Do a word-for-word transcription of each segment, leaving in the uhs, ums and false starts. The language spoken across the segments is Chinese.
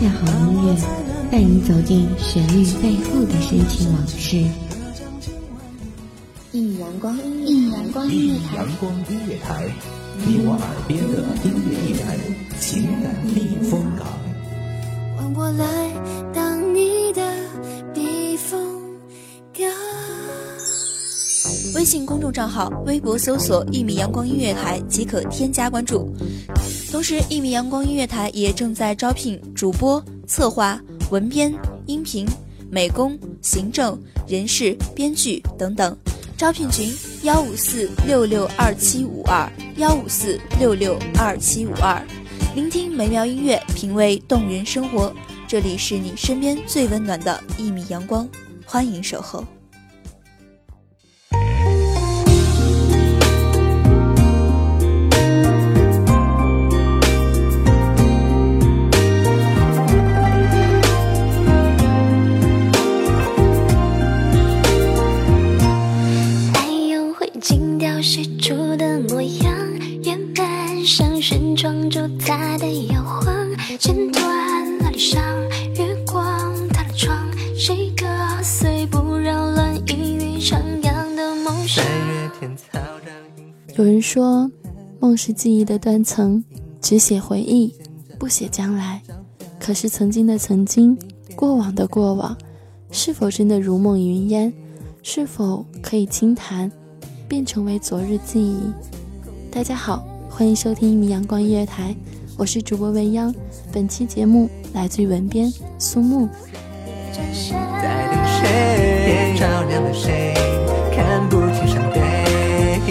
事好音乐，带你走进旋律背后的深情往事。一阳光一阳光音乐台，一阳光音乐台，你我耳边的音乐驿站，情感避风港。换我来当你的避风港。微信公众账号、微博搜索“一米阳光音乐台”即可添加关注。同时，一米阳光音乐台也正在招聘主播、策划、文编、音频、美工、行政、人事、编剧等等。招聘群：幺五四六六二七五二，幺五四六六二七五二。聆听美妙音乐，品味动人生活，这里是你身边最温暖的一米阳光，欢迎守候。谁出的模样，原本像身撞住他的摇晃，剪断了理想，月光打了窗，谁割碎不扰乱一语徜徉的梦想。有人说，梦是记忆的断层，只写回忆，不写将来。可是曾经的曾经，过往的过往，是否真的如梦云烟？是否可以轻谈便成为昨日记忆？大家好，欢迎收听一米阳光音乐台，我是主播未央。本期节目来自于文编苏木。在等谁？照亮了谁？看不清伤悲。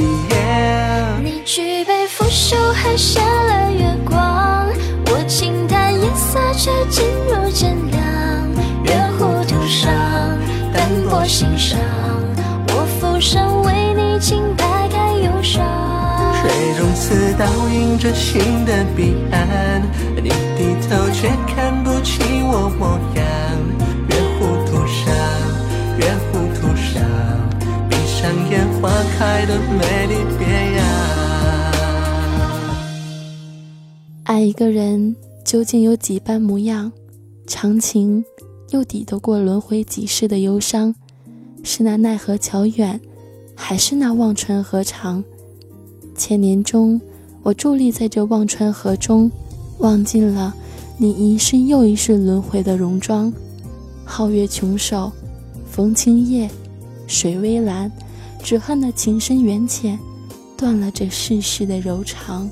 你举杯俯首，含下了月光。我轻叹夜色，却进入渐凉。热乎头上，斑驳心上，我浮生为。请打开忧伤，水中刺倒映着心的彼岸，你低头却看不起我模样。越糊涂上，越糊涂上，闭上眼，花开的美丽别样。爱一个人究竟有几般模样，长情又抵得过轮回几世的忧伤，是那奈何桥远，还是那忘川河长？千年中，我伫立在这忘川河中，望尽了你一世又一世轮回的戎装。皓月琼手，逢清夜，水微澜，只恨那情深缘浅，断了这世事的柔肠。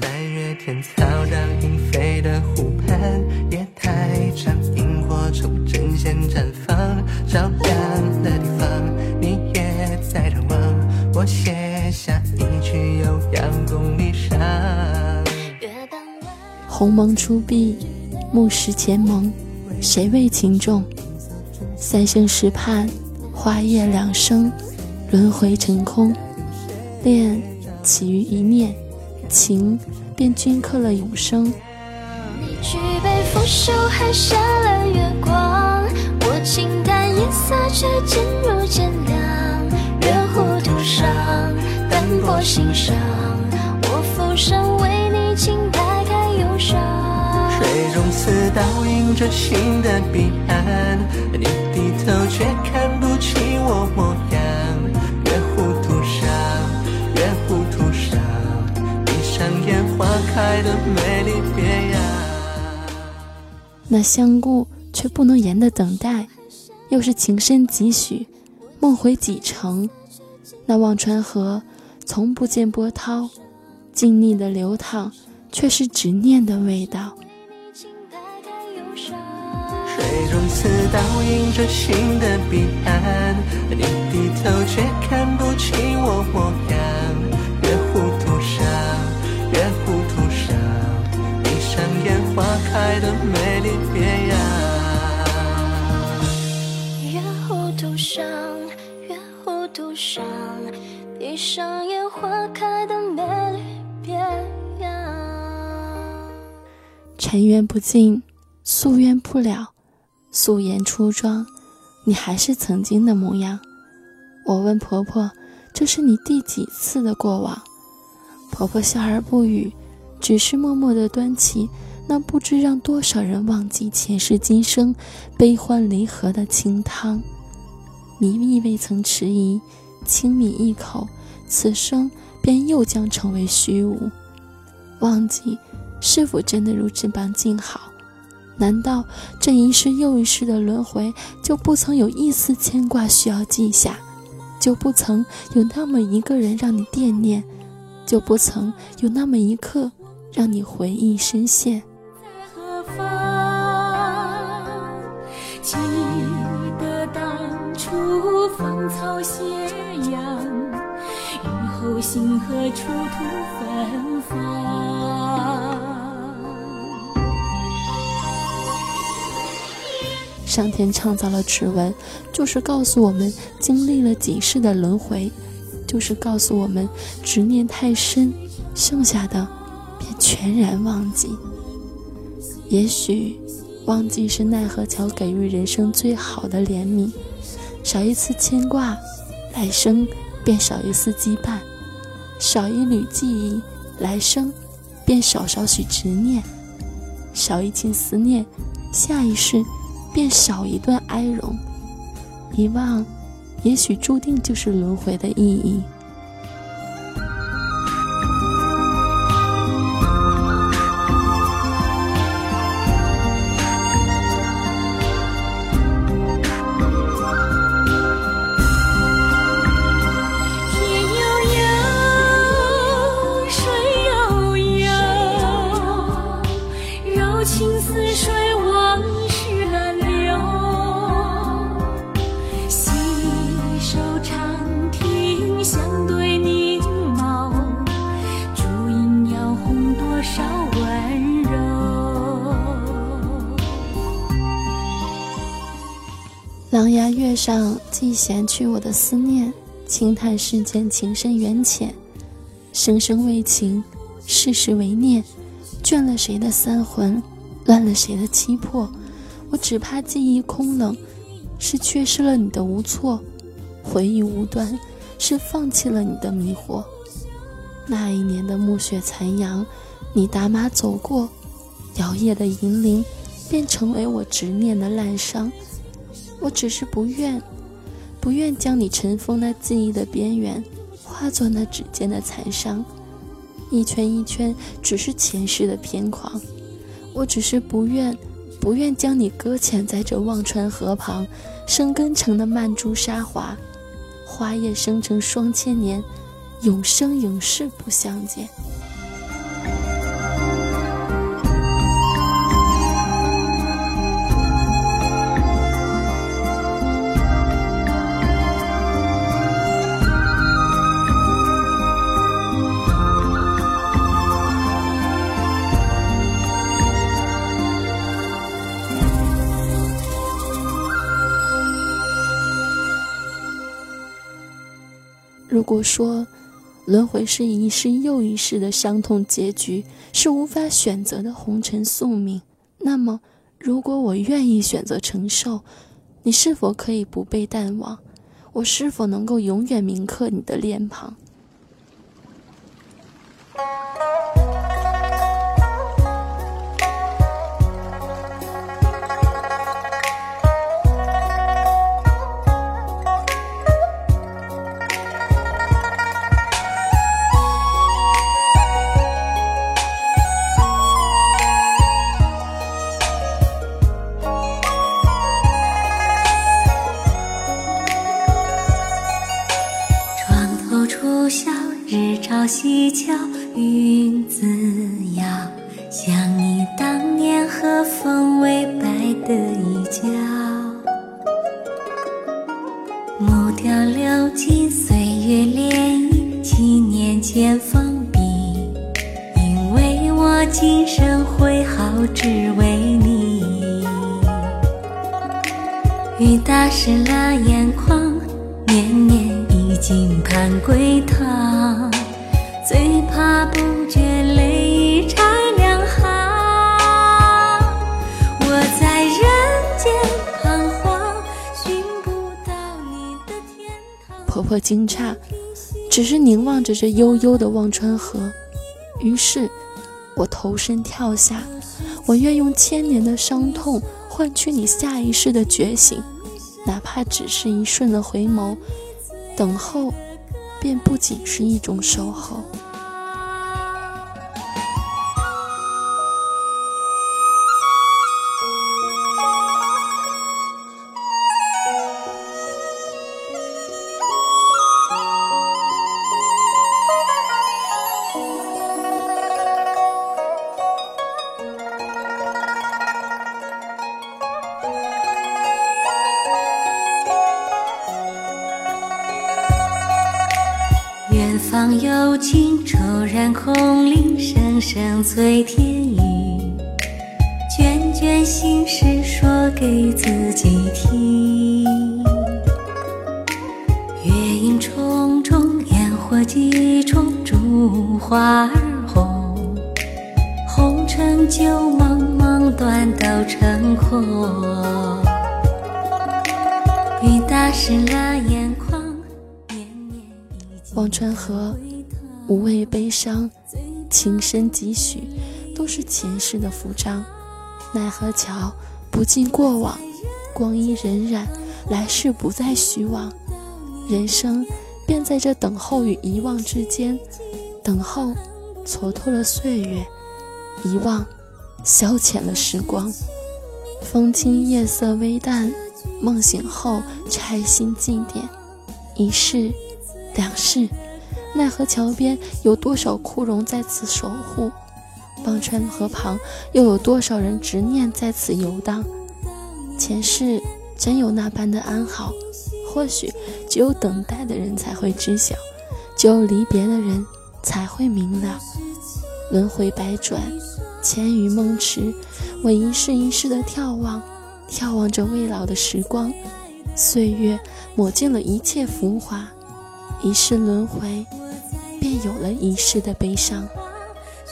三月天草长莺飞的湖畔，夜台上萤火虫争先绽放，照亮的地方。我写下一曲悠扬功力上，鸿蒙初碧，木石前盟，谁为情重？三生石畔，花叶两生，轮回成空。恋起于一念，情便镌刻了永生。你举杯俯首，含下了月光。我轻叹夜色，却进入渐凉。月湖涂上，斑驳心上，我浮生为你轻打开忧伤。水中刺倒映着心的彼岸，你低头却看不起我模样。月湖涂上，月湖涂上，闭上眼，花开的美丽别样。那相顾却不能言的等待，又是情深几许，梦回几程？那忘川河从不见波涛，静谧的流淌，却是执念的味道。水中刺倒映着心的彼岸，你低头却看不起我模样。越糊涂上，越糊涂上，闭上眼，花开的美丽别样。越糊涂上，涂上，闭上眼，花开的美丽别样。尘缘不尽，夙愿不了，素颜出妆，你还是曾经的模样。我问婆婆，这是你第几次的过往？婆婆笑而不语，只是默默地端起那不知让多少人忘记前世今生、悲欢离合的清汤。迷亦未曾迟疑，轻抿一口，此生便又将成为虚无。忘记是否真的如这般静好？难道这一世又一世的轮回，就不曾有一丝牵挂需要记下，就不曾有那么一个人让你惦念，就不曾有那么一刻让你回忆深陷？在何方？记得当初芳草斜阳，雨后星河处途芬芳。上天创造了齿轮，就是告诉我们经历了几世的轮回，就是告诉我们执念太深，剩下的便全然忘记。也许忘记是奈何桥给予人生最好的怜悯，少一次牵挂，来生便少一丝羁绊；少一缕记忆，来生便少少许执念；少一斤思念，下一世便少一段哀荣。遗忘也许注定就是轮回的意义。狼牙月上既闲去我的思念，轻叹世间情深缘浅，生生为情，世世为念，倦了谁的三魂，乱了谁的七魄。我只怕记忆空冷，是缺失了你的无措；回忆无端，是放弃了你的迷惑。那一年的暮雪残阳，你打马走过，摇曳的银铃便成为我执念的烂伤。我只是不愿不愿将你尘封那记忆的边缘，化作那指尖的残伤。一圈一圈，只是前世的偏狂。我只是不愿不愿将你搁浅在这忘川河旁，生根成的曼珠沙华，花叶生成双千年，永生永世不相见。如果说轮回是一世又一世的伤痛结局，是无法选择的红尘宿命，那么如果我愿意选择承受，你是否可以不被淡忘？我是否能够永远铭刻你的脸庞？西桥云自遥，想你当年和风微摆的衣角，木雕流金岁月涟漪，七年前封笔，因为我今生挥毫只为你。雨打湿了眼眶，年年已经盼归堂，最怕不觉泪已拆两行。我在人间彷徨，寻不到你的天堂。婆婆惊诧，只是凝望着这悠悠的忘川河。于是我投身跳下，我愿用千年的伤痛换取你下一世的觉醒，哪怕只是一瞬的回眸，等候便不仅是一种守候。远方有情愁染空林，声声催天雨，卷卷心事说给自己听。月影重重，烟火几重，烛花儿红，红尘旧茫茫，断道成空。雨打湿了眼眶，忘川河，无畏悲伤，情深几许，都是前世的浮章。奈何桥，不尽过往，光阴荏苒，来世不再虚妄。人生便在这等候与遗忘之间，等候蹉跎了岁月，遗忘消遣了时光。风清夜色微淡，梦醒后拆心静点，一世两世，奈何桥边有多少枯荣在此守护，忘川河旁又有多少人执念在此游荡。前世真有那般的安好，或许只有等待的人才会知晓，只有离别的人才会明了。轮回百转，千余梦池，我一世一世的眺望，眺望着未老的时光，岁月抹尽了一切浮华，一世轮回，便有了一世的悲伤。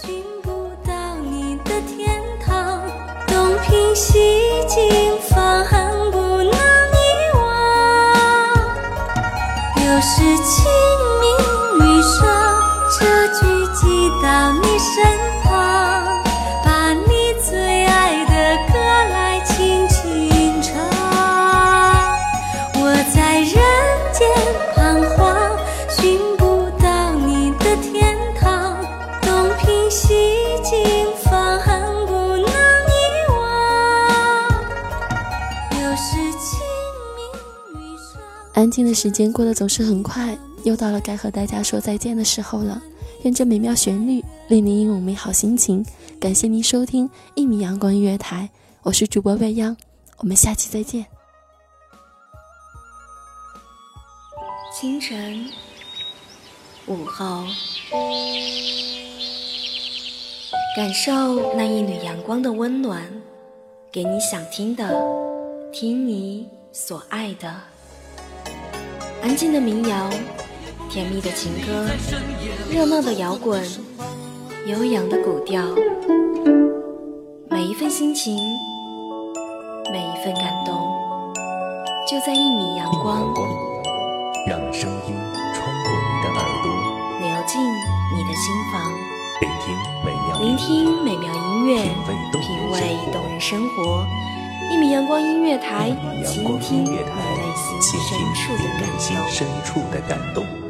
寻不到你的天堂，东平西京，放寒不能遗忘。又是清明雨上，这句寄到你身旁，把你最爱的歌来轻轻唱。我在人间彷徨，寻不到你的天堂，东平西京，放寒不能遗忘。又是清明雨上。安静的时间过得总是很快，又到了该和大家说再见的时候了。愿这美妙旋律令您拥有美好心情。感谢您收听一米阳光音乐台，我是主播未央，我们下期再见。清晨，午后，感受那一缕阳光的温暖，给你想听的，听你所爱的。安静的民谣，甜蜜的情歌，热闹的摇滚，悠扬的古调，每一份心情，每一份感动，就在一米阳光，让声音穿过你的耳朵，流进你的心房，聆听美妙音乐，品味动人生活。一米阳光音乐台，倾听你内心深处的感动。